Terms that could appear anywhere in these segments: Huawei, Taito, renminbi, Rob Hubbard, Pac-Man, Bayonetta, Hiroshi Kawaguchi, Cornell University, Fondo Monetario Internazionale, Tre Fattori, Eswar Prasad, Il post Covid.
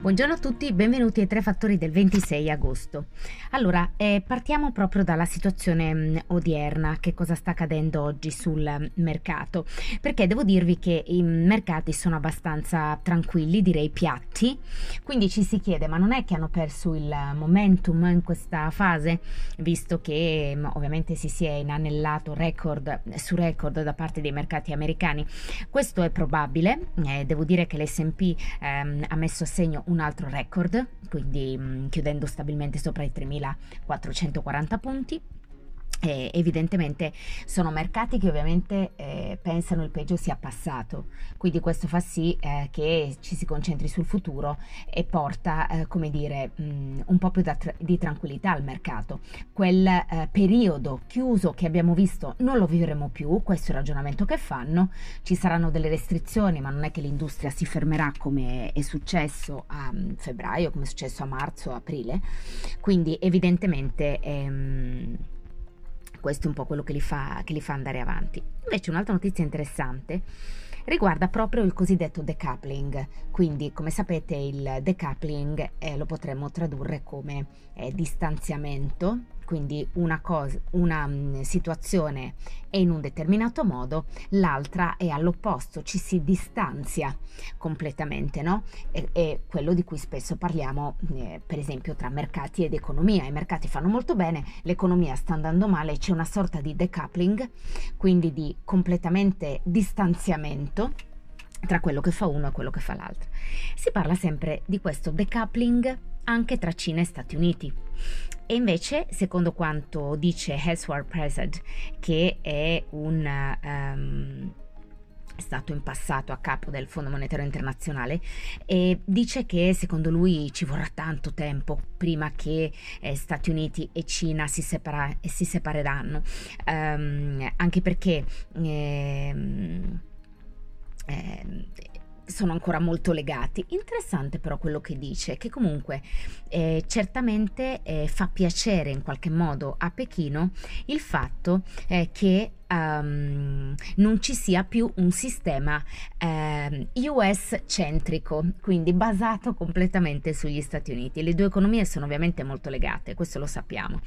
Buongiorno a tutti, benvenuti ai Tre Fattori del 26 agosto. Allora, partiamo proprio dalla situazione odierna, che cosa sta accadendo oggi sul mercato, perché devo dirvi che i mercati sono abbastanza tranquilli, direi piatti, quindi ci si chiede: ma non è che hanno perso il momentum in questa fase, visto che ovviamente si è inanellato record su record da parte dei mercati americani? Questo è probabile, devo dire che l'S&P ha messo a segno un altro record, quindi chiudendo stabilmente sopra i 3.000 440 punti. Evidentemente sono mercati che ovviamente pensano il peggio sia passato, quindi questo fa sì che ci si concentri sul futuro e porta un po' più di tranquillità al mercato. Quel periodo chiuso che abbiamo visto non lo vivremo più, questo è il ragionamento che fanno. Ci saranno delle restrizioni, ma non è che l'industria si fermerà come è successo a febbraio, come è successo a marzo, aprile, quindi evidentemente questo è un po' quello che li fa andare avanti. Invece un'altra notizia interessante riguarda proprio il cosiddetto decoupling. Quindi, come sapete, il decoupling lo potremmo tradurre come distanziamento, quindi una situazione è in un determinato modo, l'altra è all'opposto, ci si distanzia completamente, no? È quello di cui spesso parliamo, per esempio tra mercati ed economia. I mercati fanno molto bene, l'economia sta andando male, c'è una sorta di decoupling, quindi di completamente distanziamento tra quello che fa uno e quello che fa l'altro. Si parla sempre di questo decoupling anche tra Cina e Stati Uniti, e invece, secondo quanto dice Eswar Prasad, che è stato in passato a capo del Fondo Monetario Internazionale, e dice che secondo lui ci vorrà tanto tempo prima che Stati Uniti e Cina si separeranno, anche perché sono ancora molto legati. Interessante però quello che dice, che comunque certamente fa piacere in qualche modo a Pechino il fatto che non ci sia più un sistema US centrico, quindi basato completamente sugli Stati Uniti. Le due economie sono ovviamente molto legate, questo lo sappiamo.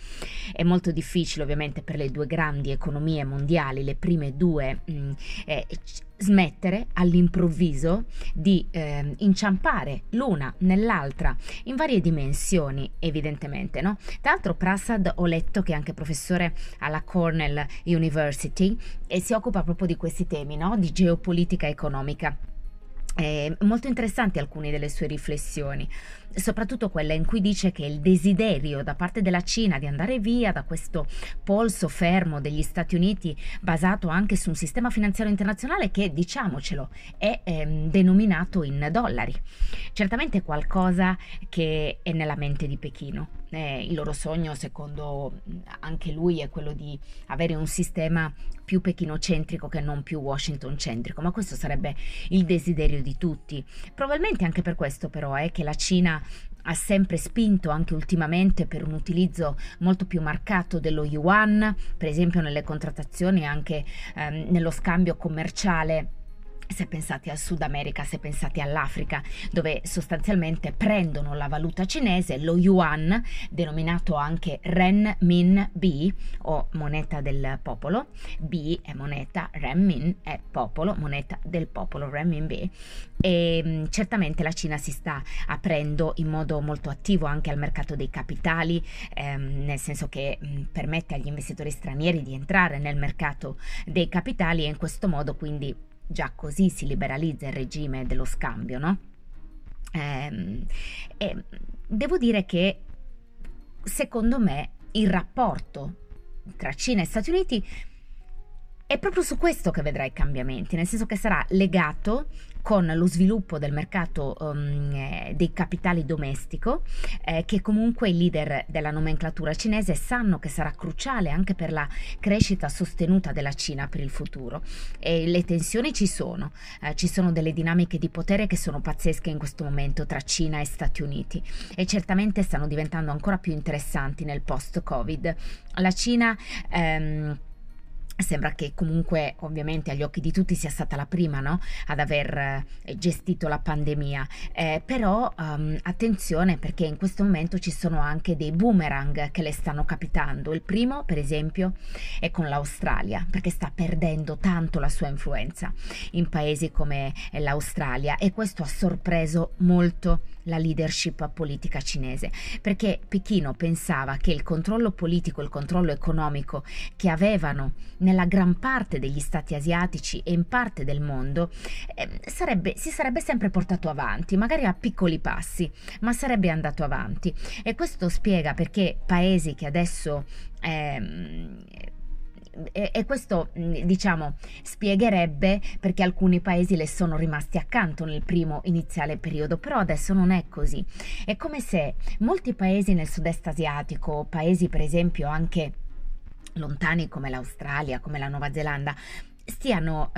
È molto difficile ovviamente per le due grandi economie mondiali, le prime due, smettere all'improvviso di inciampare l'una nell'altra in varie dimensioni, evidentemente, no? Tra l'altro Prasad, ho letto che è anche professore alla Cornell University e si occupa proprio di questi temi, no? Di geopolitica economica. Molto interessanti alcune delle sue riflessioni, soprattutto quella in cui dice che il desiderio da parte della Cina di andare via da questo polso fermo degli Stati Uniti, basato anche su un sistema finanziario internazionale che, diciamocelo, è denominato in dollari, certamente è qualcosa che è nella mente di Pechino. Il loro sogno, secondo anche lui, è quello di avere un sistema più pechinocentrico che non più Washington-centrico, ma questo sarebbe il desiderio di tutti. Probabilmente anche per questo però è che la Cina ha sempre spinto, anche ultimamente, per un utilizzo molto più marcato dello yuan, per esempio nelle contrattazioni, anche nello scambio commerciale. Se pensate al Sud America, se pensate all'Africa, dove sostanzialmente prendono la valuta cinese, lo yuan, denominato anche renminbi o moneta del popolo, B è moneta, renmin è popolo, moneta del popolo, renminbi, e certamente la Cina si sta aprendo in modo molto attivo anche al mercato dei capitali, nel senso che permette agli investitori stranieri di entrare nel mercato dei capitali, e in questo modo quindi già così si liberalizza il regime dello scambio, no? E devo dire che secondo me il rapporto tra Cina e Stati Uniti È proprio su questo che vedrai cambiamenti, nel senso che sarà legato con lo sviluppo del mercato dei capitali domestico, che comunque i leader della nomenclatura cinese sanno che sarà cruciale anche per la crescita sostenuta della Cina per il futuro. E le tensioni ci sono delle dinamiche di potere che sono pazzesche in questo momento tra Cina e Stati Uniti, e certamente stanno diventando ancora più interessanti nel post Covid. La Cina sembra che comunque ovviamente agli occhi di tutti sia stata la prima, no? ad aver gestito la pandemia, però attenzione, perché in questo momento ci sono anche dei boomerang che le stanno capitando. Il primo per esempio è con l'Australia, perché sta perdendo tanto la sua influenza in paesi come l'Australia, e questo ha sorpreso molto la leadership politica cinese, perché Pechino pensava che il controllo politico, il controllo economico che avevano nella gran parte degli stati asiatici e in parte del mondo si sarebbe sempre portato avanti, magari a piccoli passi, ma sarebbe andato avanti. E questo spiega perché paesi che adesso e questo, diciamo, spiegherebbe perché alcuni paesi le sono rimasti accanto nel primo iniziale periodo, però adesso non è così. È come se molti paesi nel sud-est asiatico, paesi per esempio anche lontani come l'Australia, come la Nuova Zelanda, stiano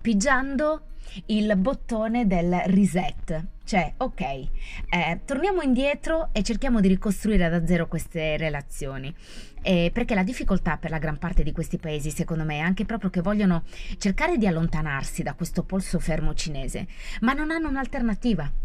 pigiando il bottone del reset, cioè ok, torniamo indietro e cerchiamo di ricostruire da zero queste relazioni, perché la difficoltà per la gran parte di questi paesi, secondo me, è anche proprio che vogliono cercare di allontanarsi da questo polso fermo cinese, ma non hanno un'alternativa.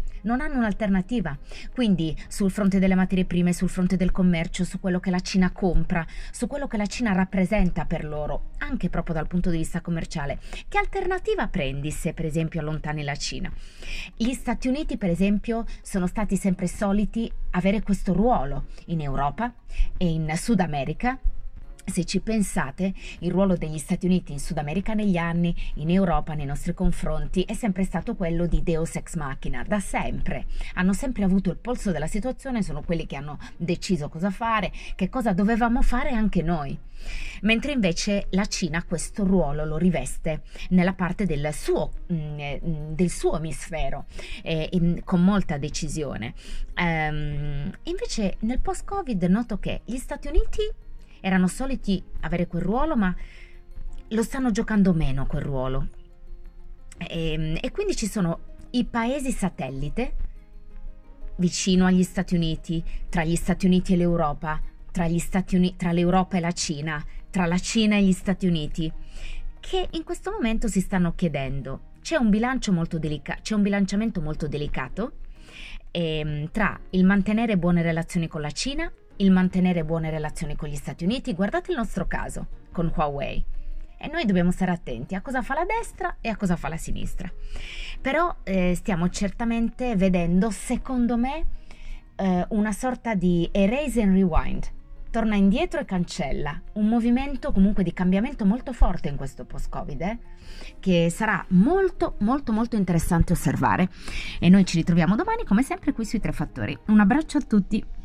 Quindi sul fronte delle materie prime, sul fronte del commercio, su quello che la Cina compra, su quello che la Cina rappresenta per loro, anche proprio dal punto di vista commerciale, che alternativa prendi se per esempio allontani la Cina? Gli Stati Uniti per esempio sono stati sempre soliti avere questo ruolo in Europa e in Sud America. Se ci pensate, il ruolo degli Stati Uniti in Sud America negli anni, in Europa, nei nostri confronti, è sempre stato quello di Deus ex machina, da sempre. Hanno sempre avuto il polso della situazione, sono quelli che hanno deciso cosa fare, che cosa dovevamo fare anche noi. Mentre invece la Cina questo ruolo lo riveste nella parte del suo emisfero, con molta decisione. Invece nel post-Covid noto che gli Stati Uniti erano soliti avere quel ruolo, ma lo stanno giocando meno quel ruolo. E quindi ci sono i paesi satellite vicino agli Stati Uniti, tra gli Stati Uniti e l'Europa, tra l'Europa e la Cina, tra la Cina e gli Stati Uniti, che in questo momento si stanno chiedendo. C'è un bilanciamento molto delicato tra il mantenere buone relazioni con la Cina, il mantenere buone relazioni con gli Stati Uniti. Guardate il nostro caso con Huawei, e noi dobbiamo stare attenti a cosa fa la destra e a cosa fa la sinistra, però stiamo certamente vedendo, secondo me, una sorta di erase and rewind, torna indietro e cancella, un movimento comunque di cambiamento molto forte in questo post-Covid, che sarà molto molto molto interessante osservare. E noi ci ritroviamo domani come sempre qui sui Tre Fattori. Un abbraccio a tutti.